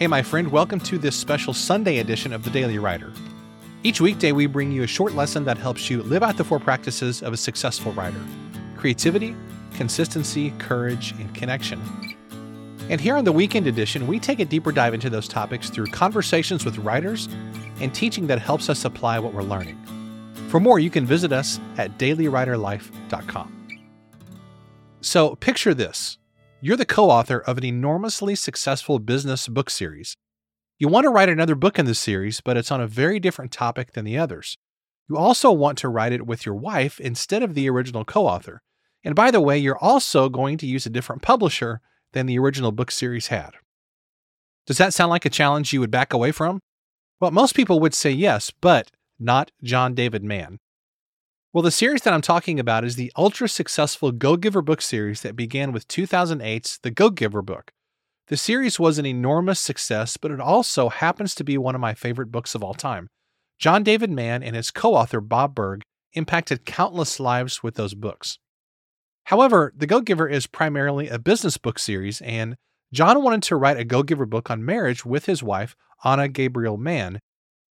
Hey, my friend, welcome to this special Sunday edition of The Daily Writer. Each weekday, we bring you a short lesson that helps you live out the four practices of a successful writer: creativity, consistency, courage, and connection. And here on the weekend edition, we take a deeper dive into those topics through conversations with writers and teaching that helps us apply what we're learning. For more, you can visit us at dailywriterlife.com. So picture this. You're the co-author of an enormously successful business book series. You want to write another book in the series, but it's on a very different topic than the others. You also want to write it with your wife instead of the original co-author. And by the way, you're also going to use a different publisher than the original book series had. Does that sound like a challenge you would back away from? Well, most people would say yes, but not John David Mann. Well, the series that I'm talking about is the ultra-successful Go-Giver book series that began with 2008's The Go-Giver book. The series was an enormous success, but it also happens to be one of my favorite books of all time. John David Mann and his co-author Bob Burg impacted countless lives with those books. However, The Go-Giver is primarily a business book series, and John wanted to write a Go-Giver book on marriage with his wife, Ana Gabriel Mann.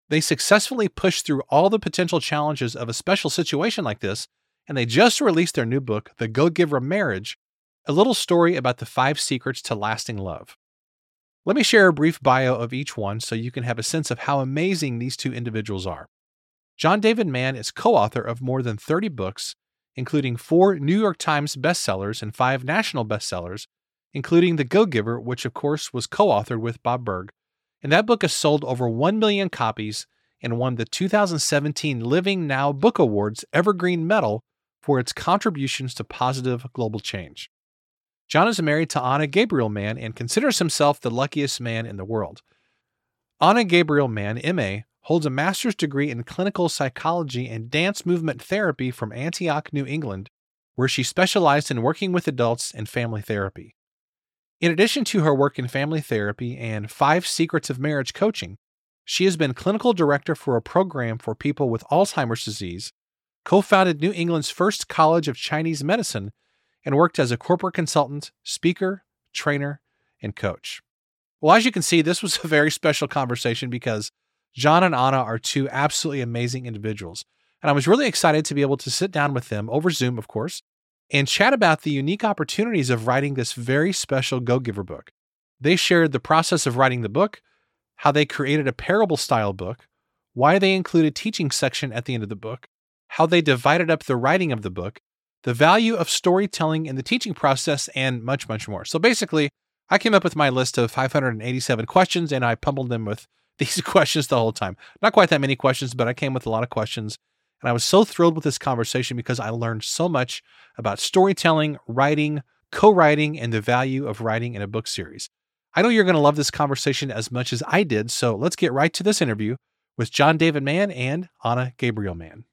They successfully pushed through all the potential challenges of a special situation like this, and they just released their new book, The Go-Giver Marriage, a little story about the 5 secrets to lasting love. Let me share a brief bio of each one so you can have a sense of how amazing these two individuals are. John David Mann is co-author of more than 30 books, including 4 New York Times bestsellers and 5 national bestsellers, including The Go-Giver, which of course was co-authored with Bob Burg. And that book has sold over 1 million copies and won the 2017 Living Now Book Awards Evergreen Medal for its contributions to positive global change. John is married to Ana Gabriel Mann and considers himself the luckiest man in the world. Ana Gabriel Mann, M.A., holds a master's degree in clinical psychology and dance movement therapy from Antioch, New England, where she specialized in working with adults and family therapy. In addition to her work in family therapy and 5 Secrets of Marriage coaching, she has been clinical director for a program for people with Alzheimer's disease, co-founded New England's first college of Chinese medicine, and worked as a corporate consultant, speaker, trainer, and coach. Well, as you can see, this was a very special conversation because John and Ana are two absolutely amazing individuals, and I was really excited to be able to sit down with them over Zoom, of course, and chat about the unique opportunities of writing this very special Go-Giver book. They shared the process of writing the book, how they created a parable-style book, why they include a teaching section at the end of the book, how they divided up the writing of the book, the value of storytelling in the teaching process, and much, much more. So basically, I came up with my list of 587 questions, and I pummeled them with these questions the whole time. Not quite that many questions, but I came with a lot of questions. And I was so thrilled with this conversation because I learned so much about storytelling, writing, co-writing, and the value of writing in a book series. I know you're going to love this conversation as much as I did, so let's get right to this interview with John David Mann and Ana Gabriel Mann.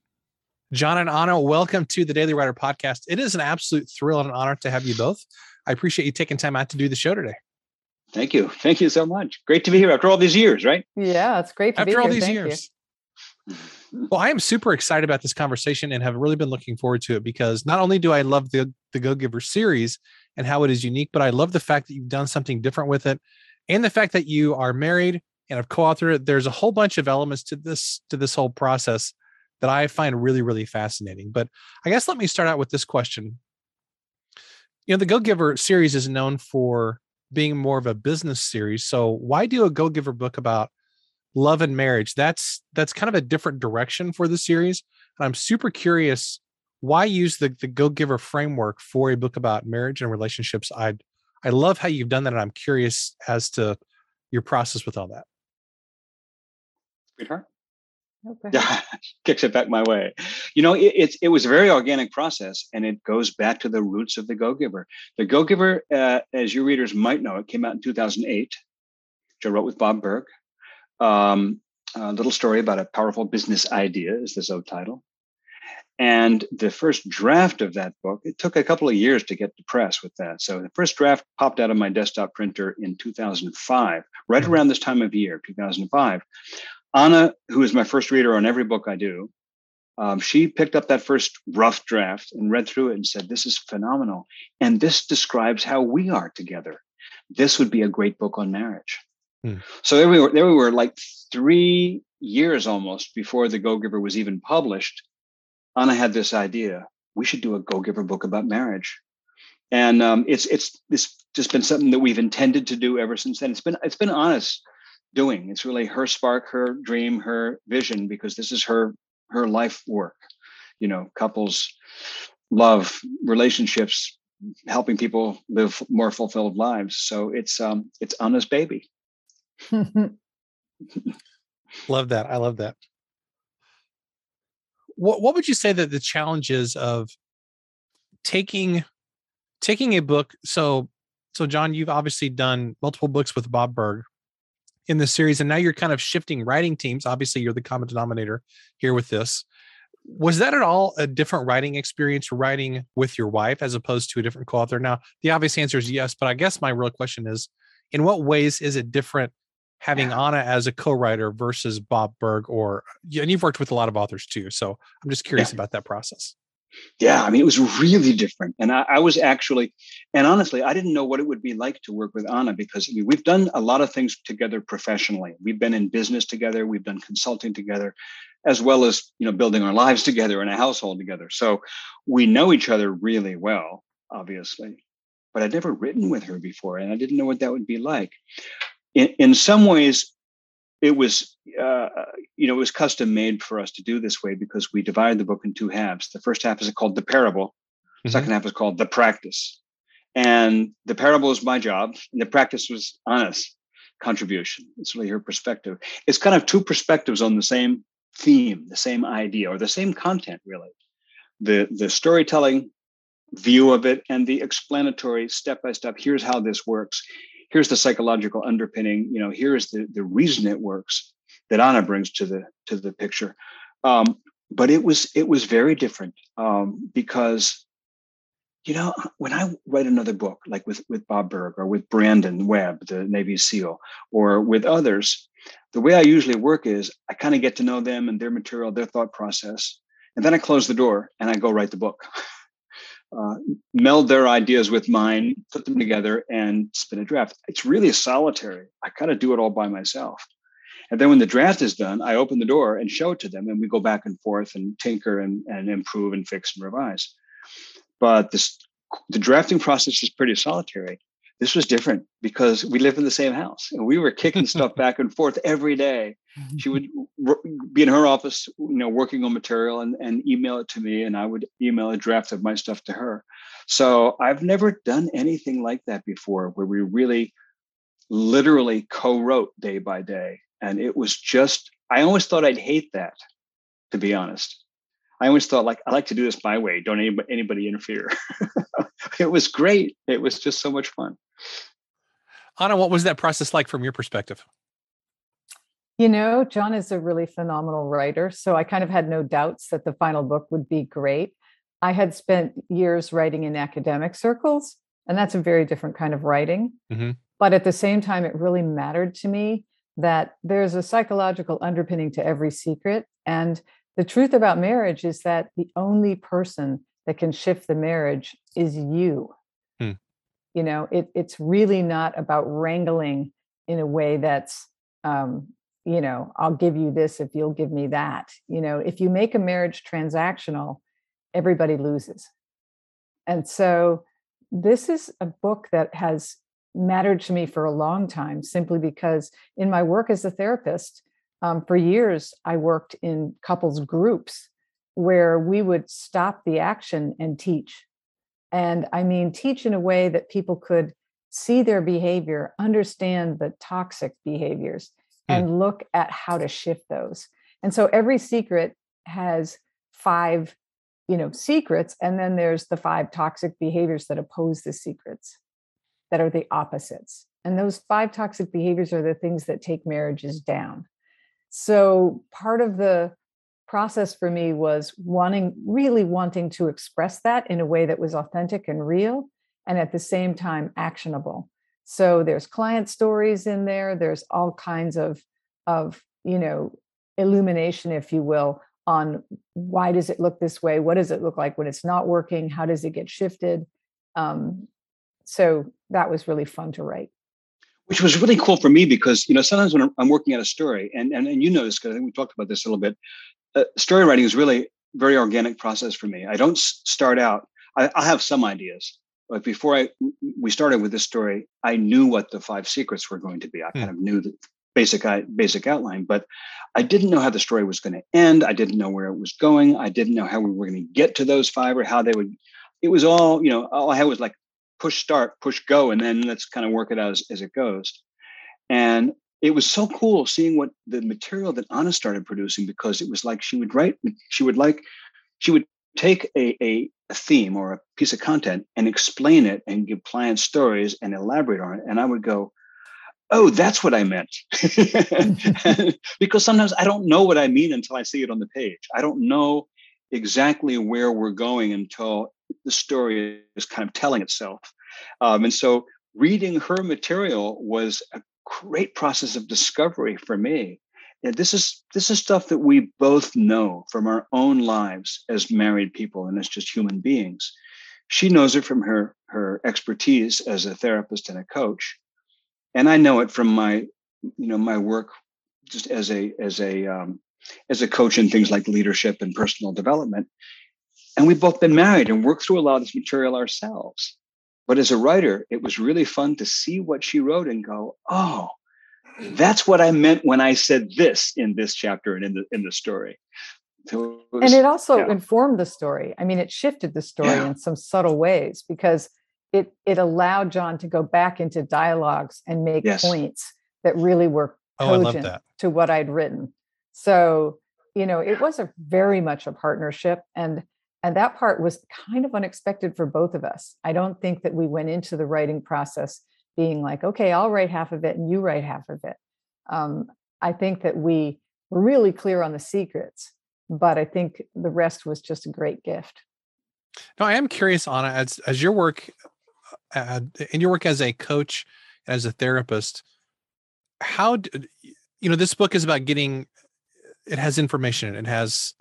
John and Ana, welcome to the Daily Writer Podcast. It is an absolute thrill and an honor to have you both. I appreciate you taking time out to do the show today. Thank you. Thank you so much. Great to be here after all these years, right? Yeah, it's great to be here. After all these years. Well, I am super excited about this conversation and have really been looking forward to it because not only do I love the Go-Giver series and how it is unique, but I love the fact that you've done something different with it and the fact that you are married and have co-authored it. There's a whole bunch of elements to this whole process that I find really, really fascinating. But I guess let me start out with this question. You know, the Go-Giver series is known for being more of a business series. So why do a Go-Giver book about love and marriage? That's kind of a different direction for the series. And I'm super curious, why use the Go-Giver framework for a book about marriage and relationships? I love how you've done that. And I'm curious as to your process with all that. Sweetheart? Okay. Yeah, kicks it back my way. You know, it was a very organic process, and it goes back to the roots of the Go-Giver. The Go-Giver, as your readers might know, it came out in 2008, which I wrote with Bob Burg. A little story about a powerful business idea is the subtitle. And the first draft of that book, it took a couple of years to get to press with that. So the first draft popped out of my desktop printer in 2005, right around this time of year, 2005. Ana, who is my first reader on every book I do, she picked up that first rough draft and read through it and said, "This is phenomenal. And this describes how we are together. This would be a great book on marriage." So there we were like 3 years almost before The Go-Giver was even published. Ana had this idea, we should do a Go-Giver book about marriage. And it's just been something that we've intended to do ever since then. It's been Ana's doing. It's really her spark, her dream, her vision, because this is her life work, you know, couples, love, relationships, helping people live more fulfilled lives. So it's Ana's baby. Love that. I love that. What would you say that the challenge is of taking a book? So John, you've obviously done multiple books with Bob Burg in this series, and now you're kind of shifting writing teams. Obviously, you're the common denominator here with this. Was that at all a different writing experience, writing with your wife as opposed to a different co-author? Now, the obvious answer is yes, but I guess my real question is, in what ways is it different having Ana as a co-writer versus Bob Burg? And you've worked with a lot of authors too, so I'm just curious about that process. Yeah, I mean, it was really different. And I was actually, and honestly, I didn't know what it would be like to work with Ana, because I mean, we've done a lot of things together professionally. We've been in business together. We've done consulting together, as well as, you know, building our lives together and a household together. So we know each other really well, obviously, but I'd never written with her before, and I didn't know what that would be like. In some ways, it was, it was custom made for us to do this way, because we divided the book in two halves. The first half is called the parable. The second half is called the practice. And the parable is my job, and the practice was Ana's contribution. It's really her perspective. It's kind of two perspectives on the same theme, the same idea, or the same content, really. The storytelling view of it and the explanatory step-by-step, here's how this works. Here's the psychological underpinning, you know, here's the reason it works that Ana brings to the picture. But it was very different because, you know, when I write another book, like with Bob Burg or with Brandon Webb, the Navy SEAL, or with others, the way I usually work is I kind of get to know them and their material, their thought process. And then I close the door and I go write the book. Meld their ideas with mine, put them together, and spin a draft. It's really solitary. I kind of do it all by myself. And then when the draft is done, I open the door and show it to them, and we go back and forth and tinker and improve and fix and revise. But the drafting process is pretty solitary. This was different because we lived in the same house, and we were kicking stuff back and forth every day. She would be in her office, you know, working on material and email it to me, and I would email a draft of my stuff to her. So I've never done anything like that before, where we really literally co-wrote day by day. And it was just, I always thought I'd hate that, to be honest. I always thought, like, I like to do this my way. Don't anybody interfere. It was great. It was just so much fun. Ana, what was that process like from your perspective? You know, John is a really phenomenal writer, so I kind of had no doubts that the final book would be great. I had spent years writing in academic circles, and that's a very different kind of writing. Mm-hmm. But at the same time, it really mattered to me that there's a psychological underpinning to every secret. And the truth about marriage is that the only person that can shift the marriage is you. Hmm. You know, it's really not about wrangling in a way that's, you know, I'll give you this if you'll give me that. You know, if you make a marriage transactional, everybody loses. And so this is a book that has mattered to me for a long time, simply because in my work as a therapist, for years, I worked in couples groups where we would stop the action and teach. And I mean, teach in a way that people could see their behavior, understand the toxic behaviors, and look at how to shift those. And so every secret has 5, you know, secrets. And then there's the 5 toxic behaviors that oppose the secrets, that are the opposites. And those 5 toxic behaviors are the things that take marriages down. So part of the process for me was really wanting to express that in a way that was authentic and real, and at the same time, actionable. So there's client stories in there. There's all kinds of, you know, illumination, if you will, on why does it look this way? What does it look like when it's not working? How does it get shifted? So that was really fun to write. which was really cool for me because, you know, sometimes when I'm working at a story, and you notice, because I think we talked about this a little bit, story writing is really a very organic process for me. I don't start out, I have some ideas. But before we started with this story, I knew what the 5 secrets were going to be. I kind of knew the basic outline, but I didn't know how the story was going to end. I didn't know where it was going. I didn't know how we were going to get to those 5 or how they would, it was all, you know, all I had was like push start, push go, and then let's kind of work it out as it goes. And it was so cool seeing what the material that Ana started producing, because it was like she would take a theme or a piece of content and explain it and give client stories and elaborate on it. And I would go, oh, that's what I meant. Because sometimes I don't know what I mean until I see it on the page. I don't know exactly where we're going until the story is kind of telling itself. And so reading her material was a great process of discovery for me. And this is stuff that we both know from our own lives as married people and as just human beings. She knows it from her expertise as a therapist and a coach, and I know it from my, you know, my work just as a coach in things like leadership and personal development. And we've both been married and worked through a lot of this material ourselves. But as a writer, it was really fun to see what she wrote and go, oh, that's what I meant when I said this in this chapter and in the story. So it was, and it also informed the story. I mean, it shifted the story in some subtle ways, because it allowed John to go back into dialogues and make points that really were cogent to what I'd written. So, you know, it was very much a partnership, and that part was kind of unexpected for both of us. I don't think that we went into the writing process being like, okay, I'll write half of it and you write half of it. I think that we were really clear on the secrets, but I think the rest was just a great gift. Now, I am curious, Ana, as your work, in your work as a coach, as a therapist, how, you know, this book is about getting, it has information, it has,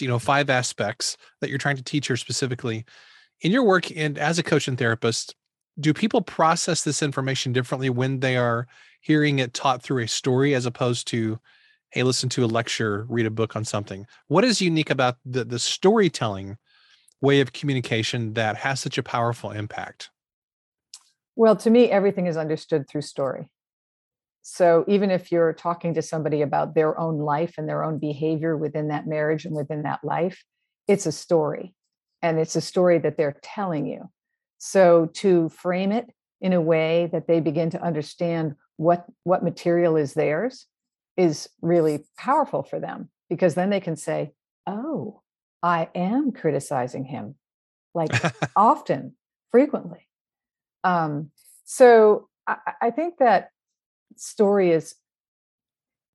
you know, 5 aspects that you're trying to teach her specifically. In your work and as a coach and therapist, do people process this information differently when they are hearing it taught through a story as opposed to, hey, listen to a lecture, read a book on something? What is unique about the storytelling way of communication that has such a powerful impact? Well, to me, everything is understood through story. So even if you're talking to somebody about their own life and their own behavior within that marriage and within that life, it's a story, and it's a story that they're telling you. So to frame it in a way that they begin to understand what material is theirs is really powerful for them, because then they can say, oh, I am criticizing him, like often, frequently. So I think that story is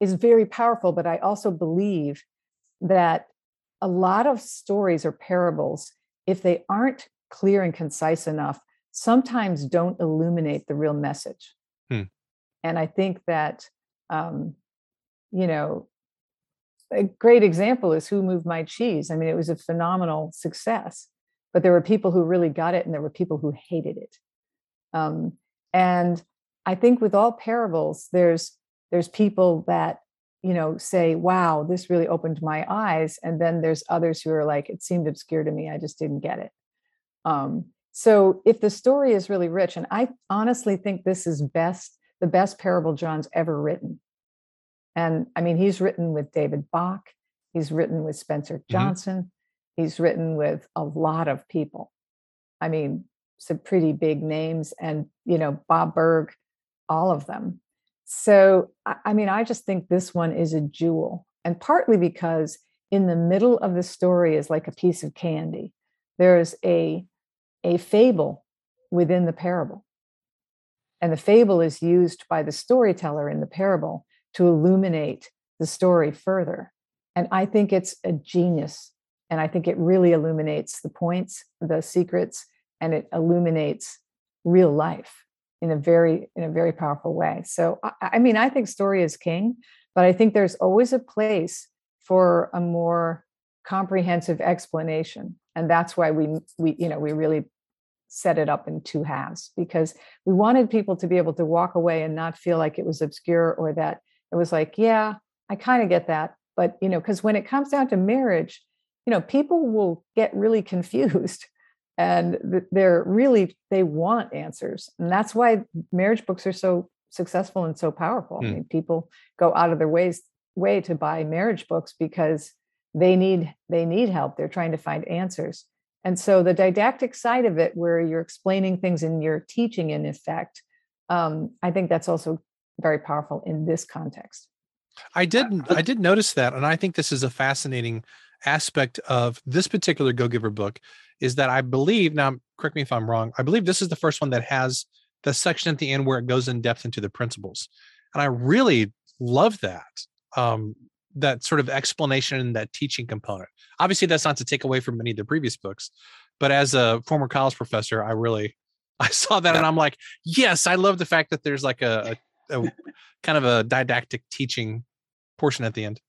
very powerful, but I also believe that a lot of stories or parables, if they aren't clear and concise enough, sometimes don't illuminate the real message. And I think that, you know, a great example is Who Moved My Cheese? I mean, it was a phenomenal success, but there were people who really got it and there were people who hated it. And I think with all parables, there's people that, you know, say, wow, this really opened my eyes. And then there's others who are like, it seemed obscure to me. I just didn't get it. So if the story is really rich, and I honestly think this is the best parable John's ever written. And I mean, he's written with David Bach, he's written with Spencer Johnson, he's written with a lot of people. I mean, some pretty big names, and, you know, Bob Burg, all of them. So, I mean, I just think this one is a jewel, and partly because in the middle of the story is like a piece of candy. There's a fable within the parable, and the fable is used by the storyteller in the parable to illuminate the story further. And I think it's a genius. And I think it really illuminates the points, the secrets, and it illuminates real life in a very powerful way. So, I mean, I think story is king, but I think there's always a place for a more comprehensive explanation. And that's why we really set it up in two halves, because we wanted people to be able to walk away and not feel like it was obscure, or that it was like, yeah, I kind of get that. But, you know, because when it comes down to marriage, you know, people will get really confused, and they're really, they want answers. And that's why marriage books are so successful and so powerful. I mean, people go out of their way to buy marriage books because they need help. They're trying to find answers. And so the didactic side of it, where you're explaining things and you're teaching in effect, I think that's also very powerful in this context. I did notice that. And I think this is a fascinating aspect of this particular Go-Giver book, is that I believe, now correct me if I'm wrong, I believe this is the first one that has the section at the end where it goes in depth into the principles. And I really love that, that sort of explanation and that teaching component. Obviously, that's not to take away from any of the previous books, but as a former college professor, I saw that and I'm like, yes, I love the fact that there's like a kind of a didactic teaching portion at the end.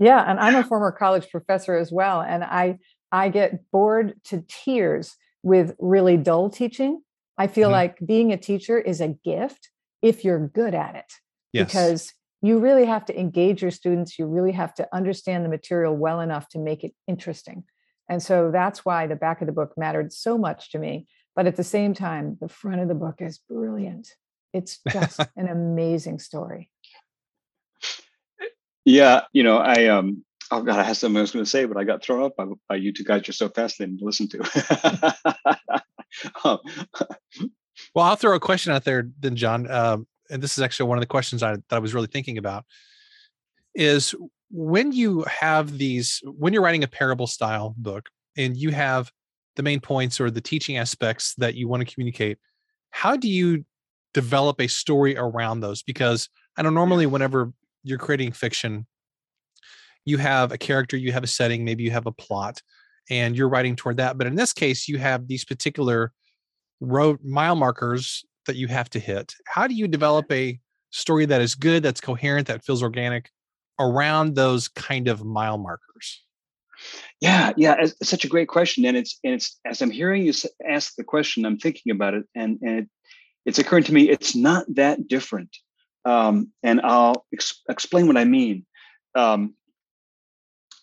Yeah. And I'm a former college professor as well. And I get bored to tears with really dull teaching. I feel like being a teacher is a gift if you're good at it, because you really have to engage your students. You really have to understand the material well enough to make it interesting. And so that's why the back of the book mattered so much to me. But at the same time, the front of the book is brilliant. It's just an amazing story. Yeah, you know, oh God, I had something I was going to say, but I got thrown up by you two guys. You're so fascinating to listen to. Well, I'll throw a question out there then, John. And this is actually one of the questions that I was really thinking about, is when you're writing a parable style book and you have the main points or the teaching aspects that you want to communicate, how do you develop a story around those? Because I know normally whenever you're creating fiction, you have a character, you have a setting, maybe you have a plot, and you're writing toward that. But in this case, you have these particular road mile markers that you have to hit. How do you develop a story that is good, that's coherent, that feels organic around those kind of mile markers? Yeah. It's such a great question. And it's, as I'm hearing you ask the question, I'm thinking about it, and it's occurring to me, it's not that different. And I'll explain what I mean.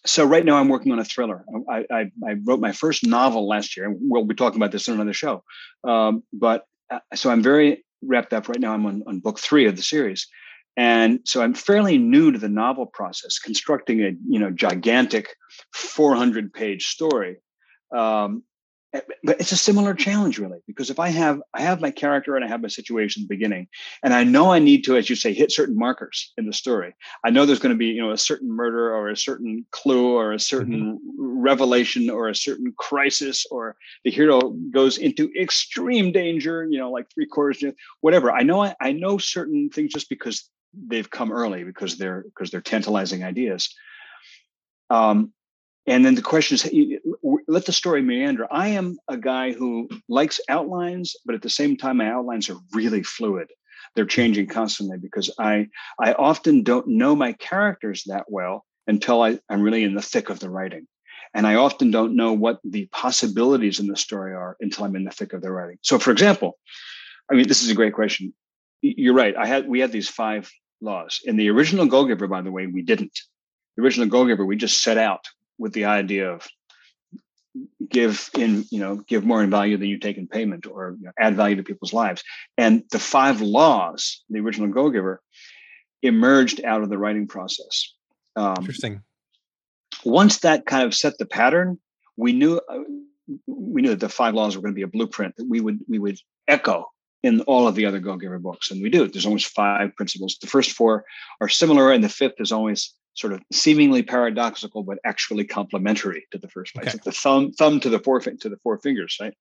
So right now I'm working on a thriller. I wrote my first novel last year. We'll be talking about this in another show. So I'm very wrapped up right now. I'm on book 3 of the series. And so I'm fairly new to the novel process, constructing a gigantic 400-page story. But it's a similar challenge, really, because if I have my character and I have my situation at the beginning, and I know I need to, as you say, hit certain markers in the story. I know there's going to be, a certain murder or a certain clue or a certain revelation or a certain crisis, or the hero goes into extreme danger, like 3/4, whatever. I know certain things just because they've come early, because they're tantalizing ideas. And then the question is, let the story meander. I am a guy who likes outlines, but at the same time, my outlines are really fluid. They're changing constantly, because I often don't know my characters that well until I'm really in the thick of the writing. And I often don't know what the possibilities in the story are until I'm in the thick of the writing. So, for example, I mean, this is a great question. You're right. We had these 5 laws. In the original Go-Giver, by the way, we didn't. The original Go-Giver, we just set out with the idea of give more in value than you take in payment, or add value to people's lives. And the 5 laws, the original Go-Giver, emerged out of the writing process. Interesting. Once that kind of set the pattern, we knew that the 5 laws were going to be a blueprint that we would echo in all of the other Go-Giver books. And we do. There's always 5 principles. The first 4 are similar, and the 5th is always sort of seemingly paradoxical, but actually complementary to the first place. Okay. It's the thumb to the 4 fingers, right?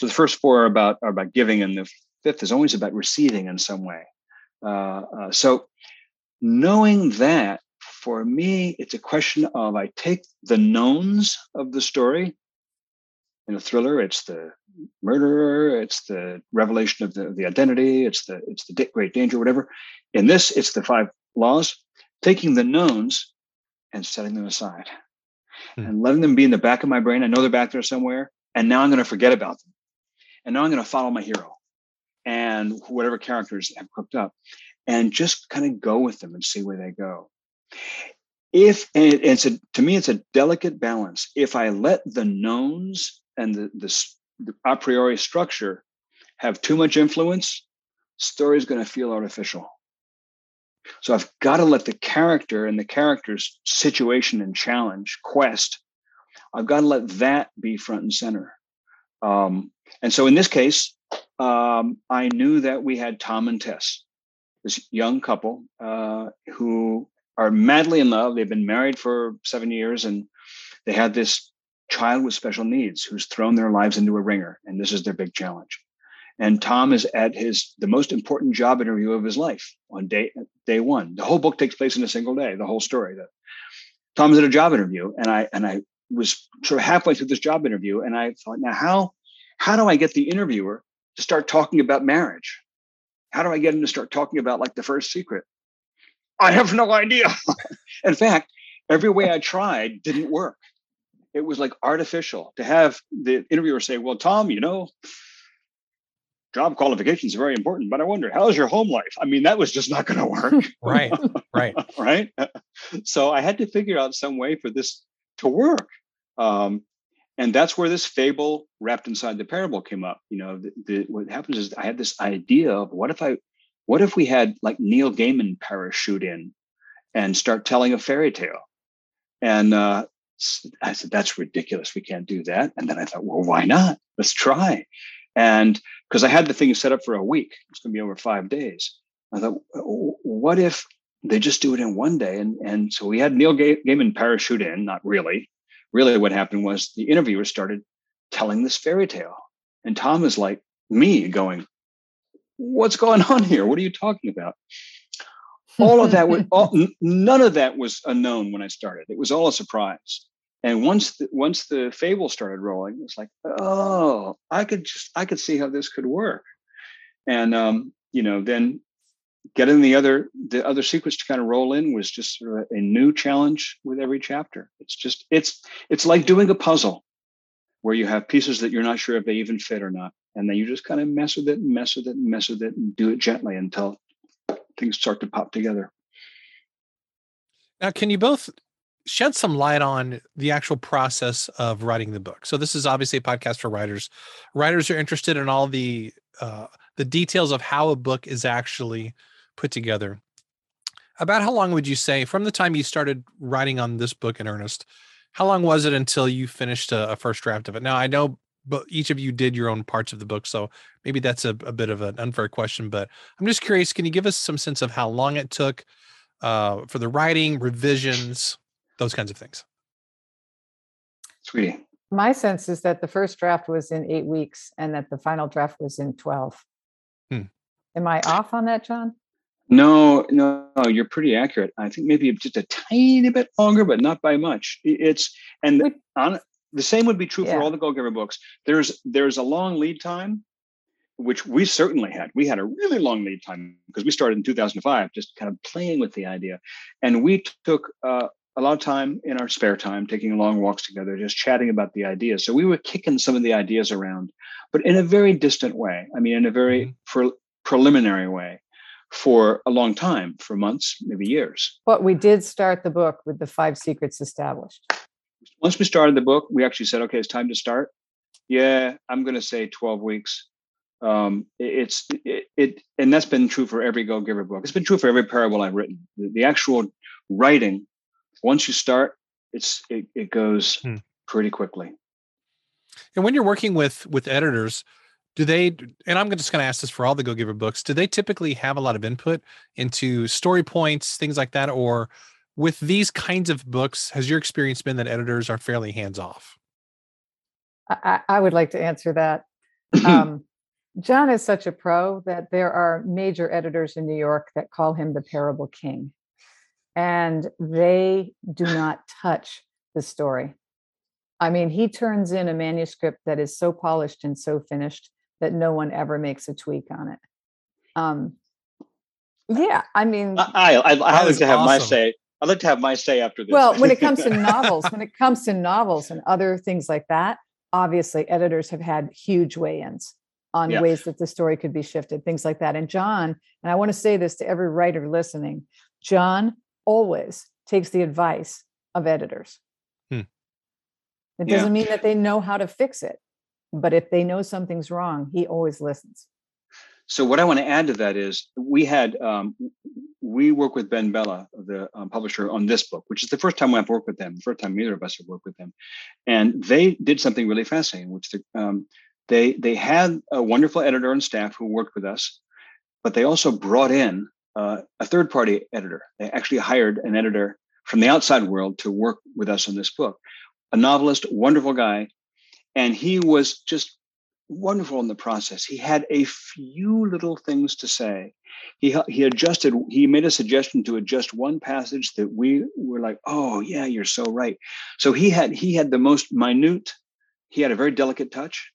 So the first 4 are about giving, and the 5th is always about receiving in some way. So knowing that, for me, it's a question of, I take the knowns of the story. In a thriller, it's the murderer, it's the revelation of the identity, it's the great danger, whatever. In this, it's the 5 laws. Taking the knowns and setting them aside and letting them be in the back of my brain. I know they're back there somewhere, and now I'm going to forget about them. And now I'm going to follow my hero and whatever characters have cooked up and just kind of go with them and see where they go. To me, it's a delicate balance. If I let the knowns and the a priori structure have too much influence, story's going to feel artificial. So I've got to let the character and the character's situation and challenge, quest, I've got to let that be front and center. And so in this case, I knew that we had Tom and Tess, this young couple who are madly in love. They've been married for 7 years, and they had this child with special needs who's thrown their lives into a ringer. And this is their big challenge. And Tom is at the most important job interview of his life on day one. The whole book takes place in a single day, the whole story. Tom's at a job interview, and I was sort of halfway through this job interview, and I thought, now how do I get the interviewer to start talking about marriage? How do I get him to start talking about like The First Secret? I have no idea. In fact, every way I tried didn't work. It was like artificial to have the interviewer say, well, Tom, job qualifications are very important, but I wonder, how's your home life? I mean, that was just not going to work. Right. Right. So I had to figure out some way for this to work. And that's where this fable wrapped inside the parable came up. What happens is I had this idea of what if we had like Neil Gaiman parachute in and start telling a fairy tale? And I said, that's ridiculous. We can't do that. And then I thought, well, why not? Let's try. And because I had the thing set up for a week, it's going to be over 5 days. I thought, what if they just do it in one day? And so we had Neil Gaiman parachute in, not really. Really what happened was the interviewer started telling this fairy tale. And Tom is like me going, what's going on here? What are you talking about? All of that, none of that was unknown when I started. It was all a surprise. And once the fable started rolling, it was like, oh, I could see how this could work. And then getting the other secrets to kind of roll in was just sort of a new challenge with every chapter. It's like doing a puzzle where you have pieces that you're not sure if they even fit or not, and then you just kind of mess with it, and do it gently until things start to pop together. Now, can you both shed some light on the actual process of writing the book? So this is obviously a podcast for writers. Writers are interested in all the details of how a book is actually put together. About how long would you say from the time you started writing on this book in earnest, how long was it until you finished a first draft of it? Now I know each of you did your own parts of the book, so maybe that's a bit of an unfair question, but I'm just curious, can you give us some sense of how long it took for the writing, revisions, those kinds of things? Sweetie. My sense is that the first draft was in 8 weeks and that the final draft was in 12. Am I off on that, John? No, you're pretty accurate. I think maybe just a tiny bit longer, but not by much. The same would be true for all the Go-Giver books. There's a long lead time, which we certainly had. We had a really long lead time because we started in 2005, just kind of playing with the idea. And we took a lot of time in our spare time, taking long walks together, just chatting about the ideas. So we were kicking some of the ideas around, but in a very distant way. I mean, in a very preliminary way for a long time, for months, maybe years. But we did start the book with the 5 secrets established. Once we started the book, we actually said, okay, it's time to start. Yeah, I'm going to say 12 weeks. And that's been true for every Go-Giver book. It's been true for every parable I've written. The actual writing, once you start, it goes pretty quickly. And when you're working with editors, do they, and I'm just going to ask this for all the Go-Giver books, do they typically have a lot of input into story points, things like that? Or with these kinds of books, has your experience been that editors are fairly hands-off? I would like to answer that. John is such a pro that there are major editors in New York that call him the Parable King. And they do not touch the story. I mean, he turns in a manuscript that is so polished and so finished that no one ever makes a tweak on it. I'd like to have my say after this. Well, when it comes to novels, and other things like that, obviously editors have had huge weigh-ins. on ways that the story could be shifted, things like that. And John, and I want to say this to every writer listening, John always takes the advice of editors. It doesn't mean that they know how to fix it, but if they know something's wrong, he always listens. So what I want to add to that is we had, we work with Ben Bella, the publisher, on this book, which is the first time I've worked with them, the first time either of us have worked with them. And they did something really fascinating, which they had a wonderful editor and staff who worked with us, but they also brought in a third-party editor. They actually hired an editor from the outside world to work with us on this book. A novelist, wonderful guy, and he was just wonderful in the process. He had a few little things to say. He adjusted, he made a suggestion to adjust one passage that we were like, oh yeah, you're so right. So he had the most minute, he had a very delicate touch.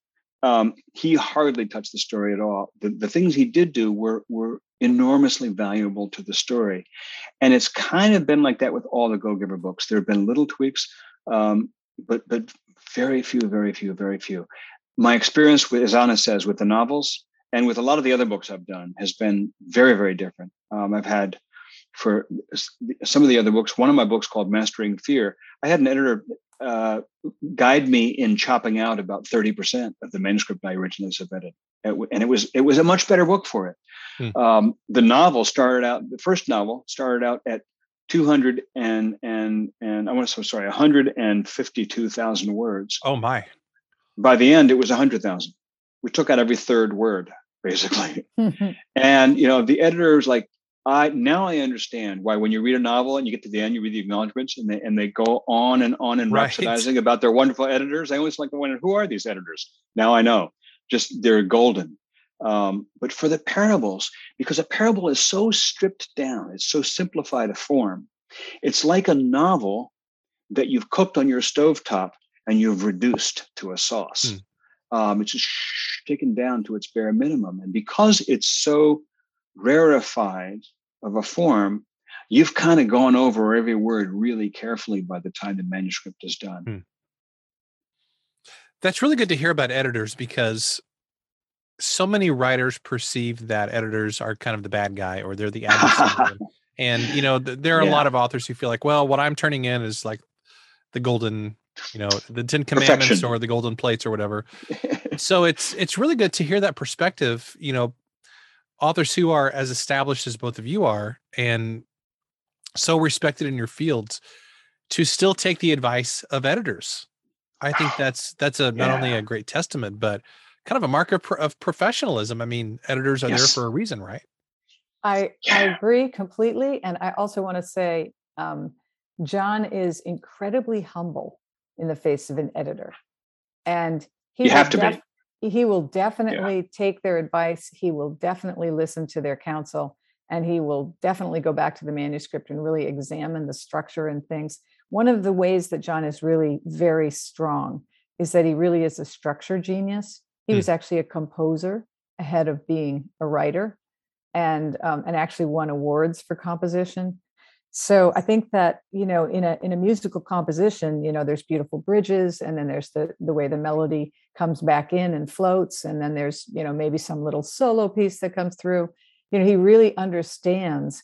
He hardly touched the story at all. The things he did do were enormously valuable to the story. And it's kind of been like that with all the Go-Giver books. There have been little tweaks, but very few. My experience with, as Ana says, with the novels and with a lot of the other books I've done has been very, very different. I've had for some of the other books, one of my books called Mastering Fear, I had an editor guide me in chopping out about 30% of the manuscript I originally submitted. And it was a much better book for it. The first novel started out at 152,000 words. Oh my. By the end, it was 100,000. We took out every third word, basically. And, you know, the editor was like, I understand why when you read a novel and you get to the end, you read the acknowledgments and they go on and rhapsodizing about their wonderful editors. I always like to wonder, who are these editors? Now I know, just they're golden. But for the parables, because a parable is so stripped down, it's so simplified a form. It's like a novel that you've cooked on your stovetop and you've reduced to a sauce. It's just taken down to its bare minimum. And because it's so rarefied of a form, you've kind of gone over every word really carefully by the time the manuscript is done. That's really good to hear about editors, because so many writers perceive that editors are kind of the bad guy or they're the adversary. And, you know, there are a lot of authors who feel like, well, what I'm turning in is like the golden, you know, the Ten Commandments Perfection. Or the golden plates or whatever. So it's really good to hear that perspective, you know, authors who are as established as both of you are and so respected in your fields to still take the advice of editors. I think that's not only a great testament, but kind of a mark of professionalism. I mean, editors are there for a reason, right? I agree completely. And I also want to say, John is incredibly humble in the face of an editor. And he will definitely take their advice. He will definitely listen to their counsel. And he will definitely go back to the manuscript and really examine the structure and things. One of the ways that John is really very strong is that he really is a structure genius. He was actually a composer ahead of being a writer, and actually won awards for composition. So I think that, you know, in a musical composition, you know, there's beautiful bridges, and then there's the way the melody comes back in and floats, and then there's, you know, maybe some little solo piece that comes through. You know, he really understands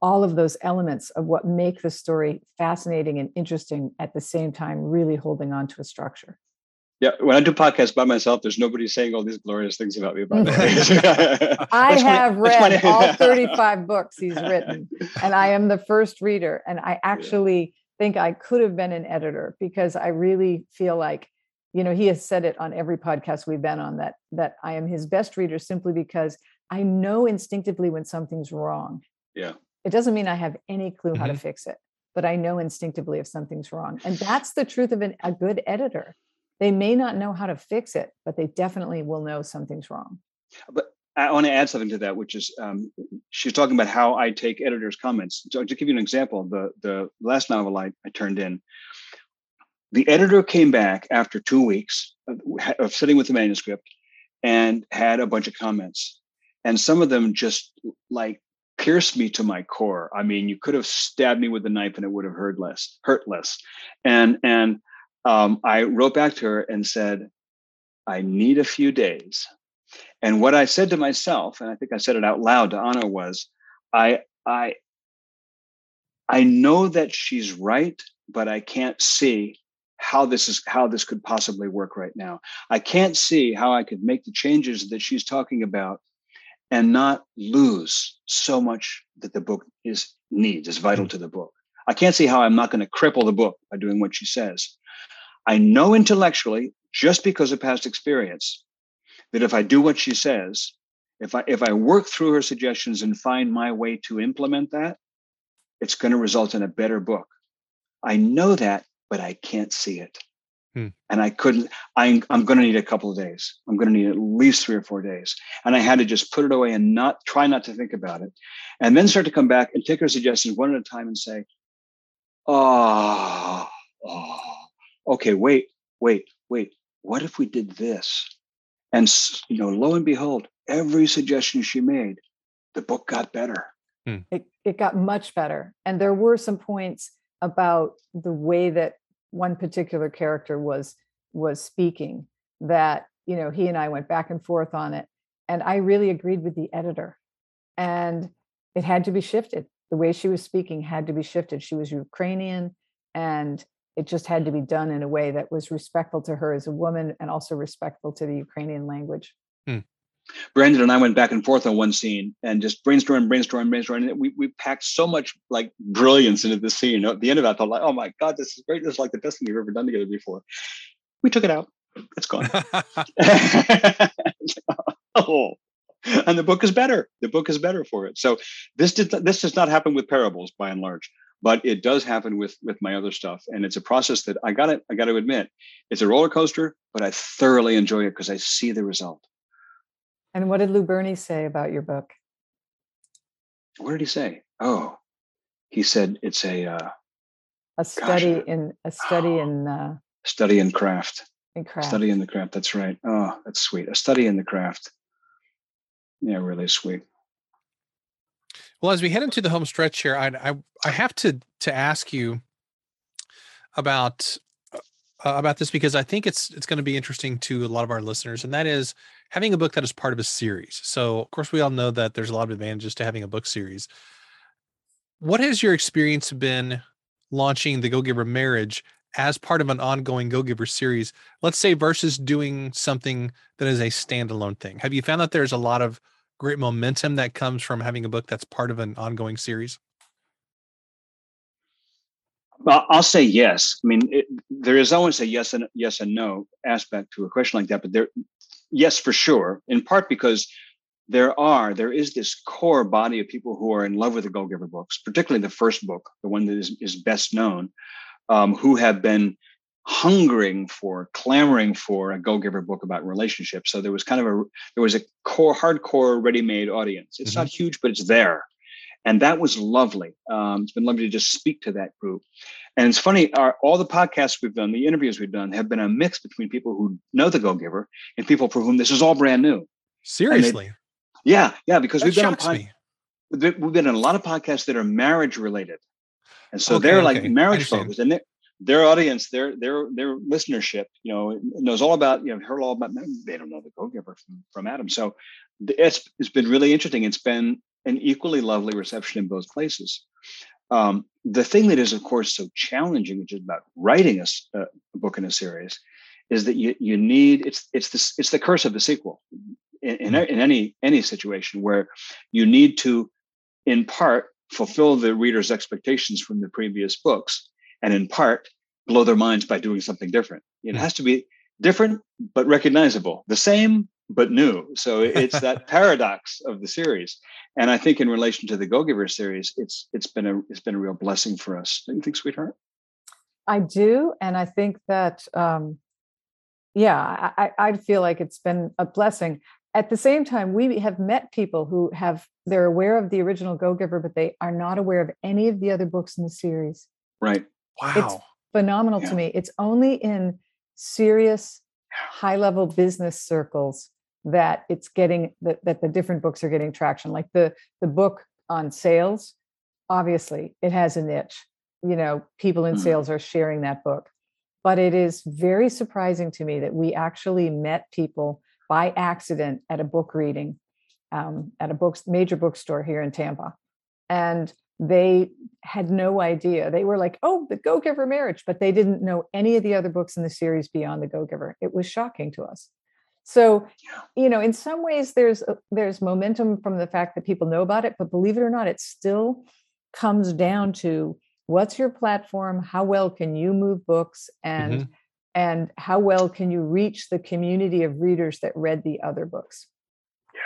all of those elements of what make the story fascinating and interesting, at the same time really holding on to a structure. Yeah, when I do podcasts by myself, there's nobody saying all these glorious things about me. By the way, I have read all 35 books he's written, and I am the first reader. And I actually think I could have been an editor, because I really feel like, you know, he has said it on every podcast we've been on, that I am his best reader, simply because I know instinctively when something's wrong. Yeah, it doesn't mean I have any clue how to fix it, but I know instinctively if something's wrong, and that's the truth of a good editor. They may not know how to fix it, but they definitely will know something's wrong. But I want to add something to that, which is she's talking about how I take editors' comments. So to give you an example, the last novel I turned in, the editor came back after 2 weeks of sitting with the manuscript and had a bunch of comments. And some of them just like pierced me to my core. I mean, you could have stabbed me with a knife and it would have hurt less. I wrote back to her and said, I need a few days. And what I said to myself, and I think I said it out loud to Ana, was, I know that she's right, but I can't see how this could possibly work right now. I can't see how I could make the changes that she's talking about and not lose so much that the book is vital to the book. I can't see how I'm not going to cripple the book by doing what she says. I know intellectually, just because of past experience, that if I do what she says, if I work through her suggestions and find my way to implement that, it's going to result in a better book. I know that, but I can't see it. And I couldn't, I'm going to need a couple of days. I'm going to need at least 3 or 4 days. And I had to just put it away and try not to think about it. And then start to come back and take her suggestions one at a time and say, okay, wait. What if we did this? And, lo and behold, every suggestion she made, the book got better. It got much better. And there were some points about the way that one particular character was speaking that, he and I went back and forth on it. And I really agreed with the editor. And it had to be shifted. The way she was speaking had to be shifted. She was Ukrainian, and it just had to be done in a way that was respectful to her as a woman and also respectful to the Ukrainian language. Brandon and I went back and forth on one scene and just brainstormed. We packed so much brilliance into the scene. At the end of it, I thought, oh my God, this is great. This is like the best thing we've ever done together before. We took it out. It's gone. And the book is better. The book is better for it. So this does not happen with parables by and large, but it does happen with my other stuff. And it's a process that I got to admit, it's a roller coaster, but I thoroughly enjoy it because I see the result. And what did Lou Burney say about your book? What did he say? Oh, he said it's study in the craft. That's right. Oh, that's sweet. A study in the craft. Yeah, really sweet. Well, as we head into the home stretch here, I have to ask you about this, because I think it's going to be interesting to a lot of our listeners, and that is having a book that is part of a series. So of course we all know that there's a lot of advantages to having a book series. What has your experience been launching the Go-Giver Marriage as part of an ongoing Go-Giver series, let's say, versus doing something that is a standalone thing? Have you found that there's a lot of great momentum that comes from having a book that's part of an ongoing series? Well, I'll say yes. I mean, there is always a yes and no aspect to a question like that, but yes, for sure. In part because there is this core body of people who are in love with the Go-Giver books, particularly the first book, the one that is best known, who have been clamoring for a Go-Giver book about relationships. So there was a core, hardcore, ready-made audience. It's not huge, but it's there. And that was lovely. It's been lovely to just speak to that group. And it's funny, all the podcasts we've done, the interviews we've done, have been a mix between people who know the Go-Giver and people for whom this is all brand new. Seriously? Yeah. Because we've been on a lot of podcasts that are marriage related, and so they're like marriage focused, and their audience, their listenership, knows all about, heard all about. They don't know the Go-Giver from Adam. So it's been really interesting. It's been an equally lovely reception in both places. The thing that is, of course, so challenging, which is about writing a book in a series, is that you need, it's the curse of the sequel in any situation, where you need to, in part, fulfill the reader's expectations from the previous books, and in part, blow their minds by doing something different. It has to be different, but recognizable, the same, but new. So it's that paradox of the series. And I think in relation to the Go-Giver series, it's been a real blessing for us. Don't you think, sweetheart? I do. And I think that, I feel like it's been a blessing. At the same time, we have met people who they're aware of the original Go-Giver, but they are not aware of any of the other books in the series. Right. Wow. It's phenomenal to me. It's only in serious, high-level business circles that it's getting that the different books are getting traction. Like the book on sales, obviously it has a niche. People in sales are sharing that book, but it is very surprising to me that we actually met people by accident at a book reading at a major bookstore here in Tampa. And they had no idea. They were like, oh, The Go-Giver Marriage, but they didn't know any of the other books in the series beyond The Go-Giver. It was shocking to us. So, you know, in some ways there's momentum from the fact that people know about it, but believe it or not, it still comes down to what's your platform? How well can you move books and how well can you reach the community of readers that read the other books? Yeah.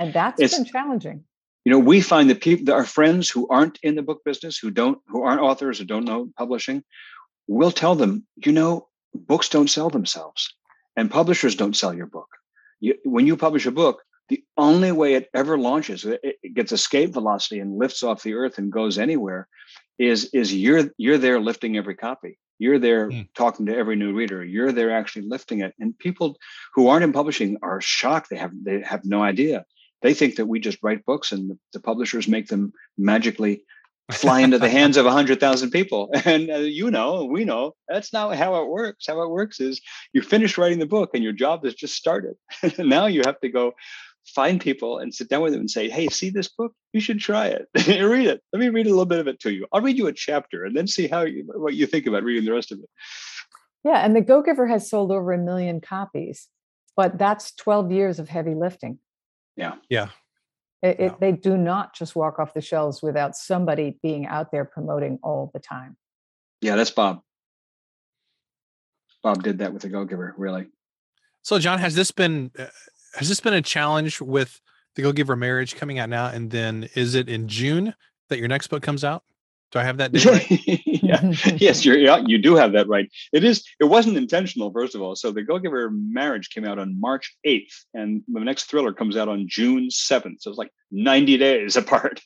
And it's been challenging. You know, we find that people, our friends who aren't in the book business, who aren't authors, who don't know publishing, we'll tell them, you know, books don't sell themselves and publishers don't sell your book. When you publish a book, the only way it ever launches, it gets escape velocity and lifts off the earth and goes anywhere is you're there lifting every copy. You're there talking to every new reader. You're there actually lifting it. And people who aren't in publishing are shocked. They have no idea. They think that we just write books and the publishers make them magically fly into the hands of 100,000 people. And you know, we know that's not how it works. How it works is you finish writing the book and your job has just started. Now you have to go find people and sit down with them and say, hey, see this book? You should try it. Read it. Let me read a little bit of it to you. I'll read you a chapter and then see what you think about reading the rest of it. Yeah. And The Go-Giver has sold over 1 million copies, but that's 12 years of heavy lifting. Yeah. Yeah. They do not just walk off the shelves without somebody being out there promoting all the time. Yeah, that's Bob. Bob did that with The Go-Giver, really. So John, has this been a challenge with The Go-Giver Marriage coming out now? And then is it in June that your next book comes out? Do I have that date right? Yes, you do have that right. It wasn't intentional, first of all. So The Go-Giver Marriage came out on March 8th, and the next thriller comes out on June 7th. So it's like 90 days apart.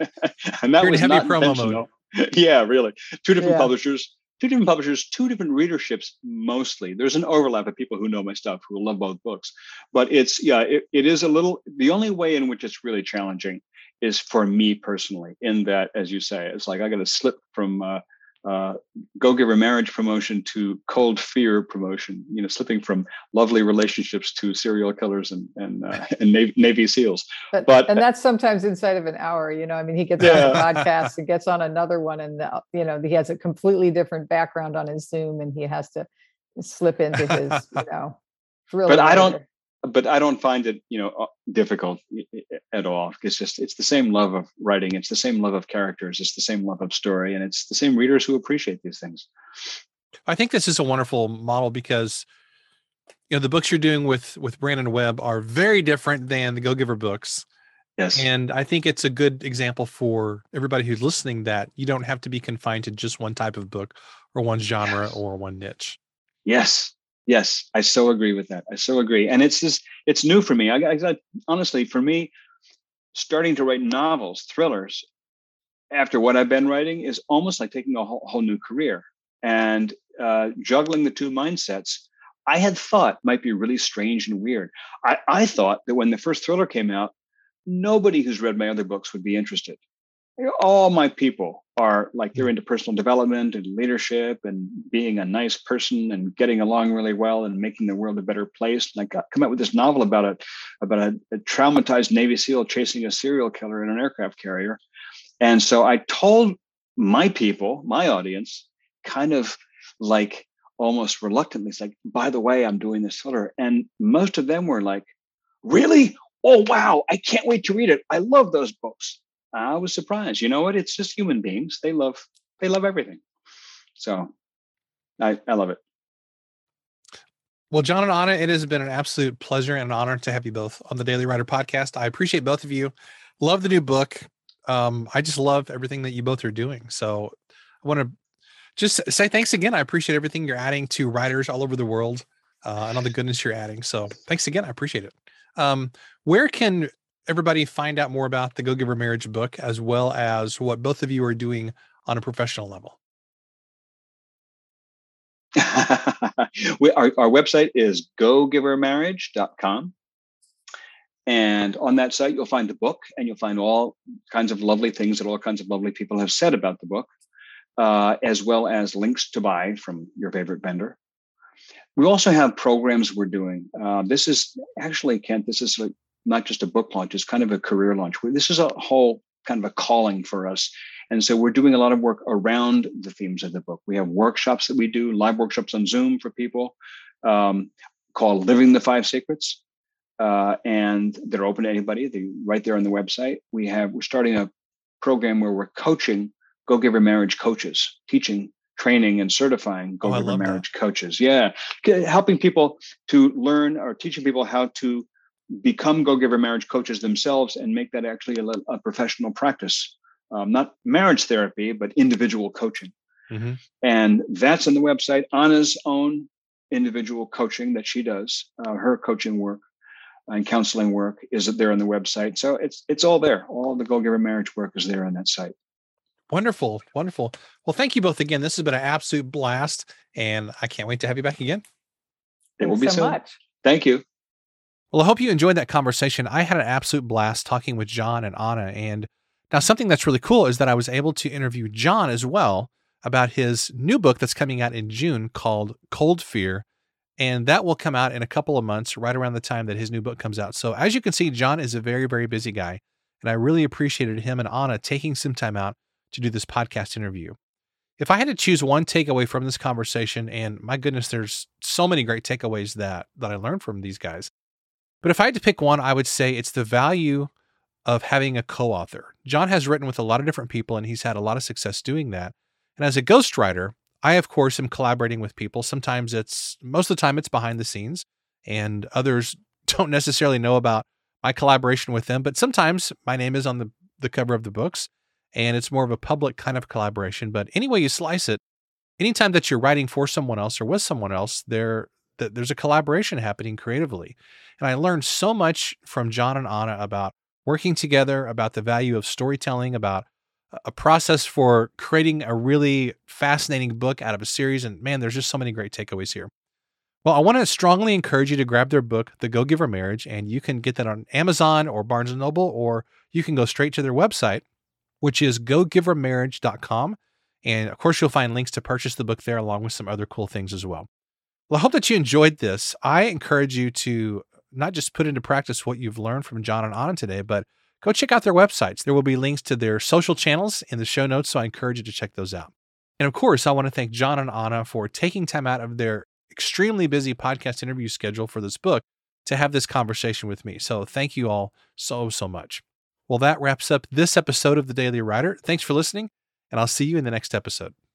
And that was not intentional. Yeah, really. Two different publishers, two different readerships, mostly. There's an overlap of people who know my stuff, who love both books. But it is a little, the only way in which it's really challenging is for me personally, in that, as you say, it's like I got to slip from Go-Giver Marriage promotion to Cold Fear promotion, you know, slipping from lovely relationships to serial killers and Navy SEALs. But that's sometimes inside of an hour, you know, I mean, he gets on a podcast and gets on another one and, you know, he has a completely different background on his Zoom and he has to slip into his, you know, thriller. But I don't find it, you know, difficult at all. It's just, it's the same love of writing. It's the same love of characters. It's the same love of story. And it's the same readers who appreciate these things. I think this is a wonderful model because, you know, the books you're doing with Brandon Webb are very different than the Go-Giver books. Yes. And I think it's a good example for everybody who's listening that you don't have to be confined to just one type of book or one genre or one niche. Yes. Yes, I so agree with that. I so agree. And it's new for me. I honestly, for me, starting to write novels, thrillers, after what I've been writing is almost like taking a whole new career and juggling the two mindsets. I had thought might be really strange and weird. I thought that when the first thriller came out, nobody who's read my other books would be interested. All my people are like, they're into personal development and leadership and being a nice person and getting along really well and making the world a better place. And I come out with this novel about a traumatized Navy SEAL chasing a serial killer in an aircraft carrier. And so I told my people, my audience, kind of like almost reluctantly, it's like, by the way, I'm doing this thriller. And most of them were like, really? Oh, wow. I can't wait to read it. I love those books. I was surprised. You know what? It's just human beings. They love everything. So I love it. Well, John and Ana, it has been an absolute pleasure and an honor to have you both on the Daily Writer podcast. I appreciate both of you. Love the new book. I just love everything that you both are doing. So I want to just say thanks again. I appreciate everything you're adding to writers all over the world and all the goodness you're adding. So thanks again. I appreciate it. Where can everybody find out more about the Go-Giver Marriage book, as well as what both of you are doing on a professional level? Our website is gogivermarriage.com. And on that site, you'll find the book and you'll find all kinds of lovely things that all kinds of lovely people have said about the book, as well as links to buy from your favorite vendor. We also have programs we're doing. This is actually, Kent, this is not just a book launch, it's kind of a career launch. This is a whole kind of a calling for us. And so we're doing a lot of work around the themes of the book. We have workshops that we do, live workshops on Zoom for people called Living the Five Secrets. And they're open to anybody. They're right there on the website. We're starting a program where we're coaching Go-Giver Marriage coaches, teaching, training, and certifying Go-Giver Marriage coaches. Yeah, helping people to learn or teaching people how to become Go-Giver Marriage coaches themselves and make that actually a professional practice. Not marriage therapy, but individual coaching. Mm-hmm. And that's on the website. Ana's own individual coaching that she does, her coaching work and counseling work is there on the website. So it's all there. All the Go-Giver Marriage work is there on that site. Wonderful. Wonderful. Well, thank you both again. This has been an absolute blast, and I can't wait to have you back again. It will be so much. Thank you. Well, I hope you enjoyed that conversation. I had an absolute blast talking with John and Ana. And now something that's really cool is that I was able to interview John as well about his new book that's coming out in June called Cold Fear. And that will come out in a couple of months, right around the time that his new book comes out. So as you can see, John is a very, very busy guy. And I really appreciated him and Ana taking some time out to do this podcast interview. If I had to choose one takeaway from this conversation, and my goodness, there's so many great takeaways that I learned from these guys. But if I had to pick one, I would say it's the value of having a co-author. John has written with a lot of different people, and he's had a lot of success doing that. And as a ghostwriter, I, of course, am collaborating with people. Most of the time it's behind the scenes, and others don't necessarily know about my collaboration with them. But sometimes my name is on the cover of the books, and it's more of a public kind of collaboration. But any way you slice it, anytime that you're writing for someone else or with someone else, there's a collaboration happening creatively. And I learned so much from John and Ana about working together, about the value of storytelling, about a process for creating a really fascinating book out of a series. And man, there's just so many great takeaways here. Well, I want to strongly encourage you to grab their book, The Go-Giver Marriage, and you can get that on Amazon or Barnes & Noble, or you can go straight to their website, which is gogivermarriage.com. And of course, you'll find links to purchase the book there along with some other cool things as well. Well, I hope that you enjoyed this. I encourage you to not just put into practice what you've learned from John and Ana today, but go check out their websites. There will be links to their social channels in the show notes, so I encourage you to check those out. And of course, I want to thank John and Ana for taking time out of their extremely busy podcast interview schedule for this book to have this conversation with me. So thank you all so, so much. Well, that wraps up this episode of The Daily Writer. Thanks for listening, and I'll see you in the next episode.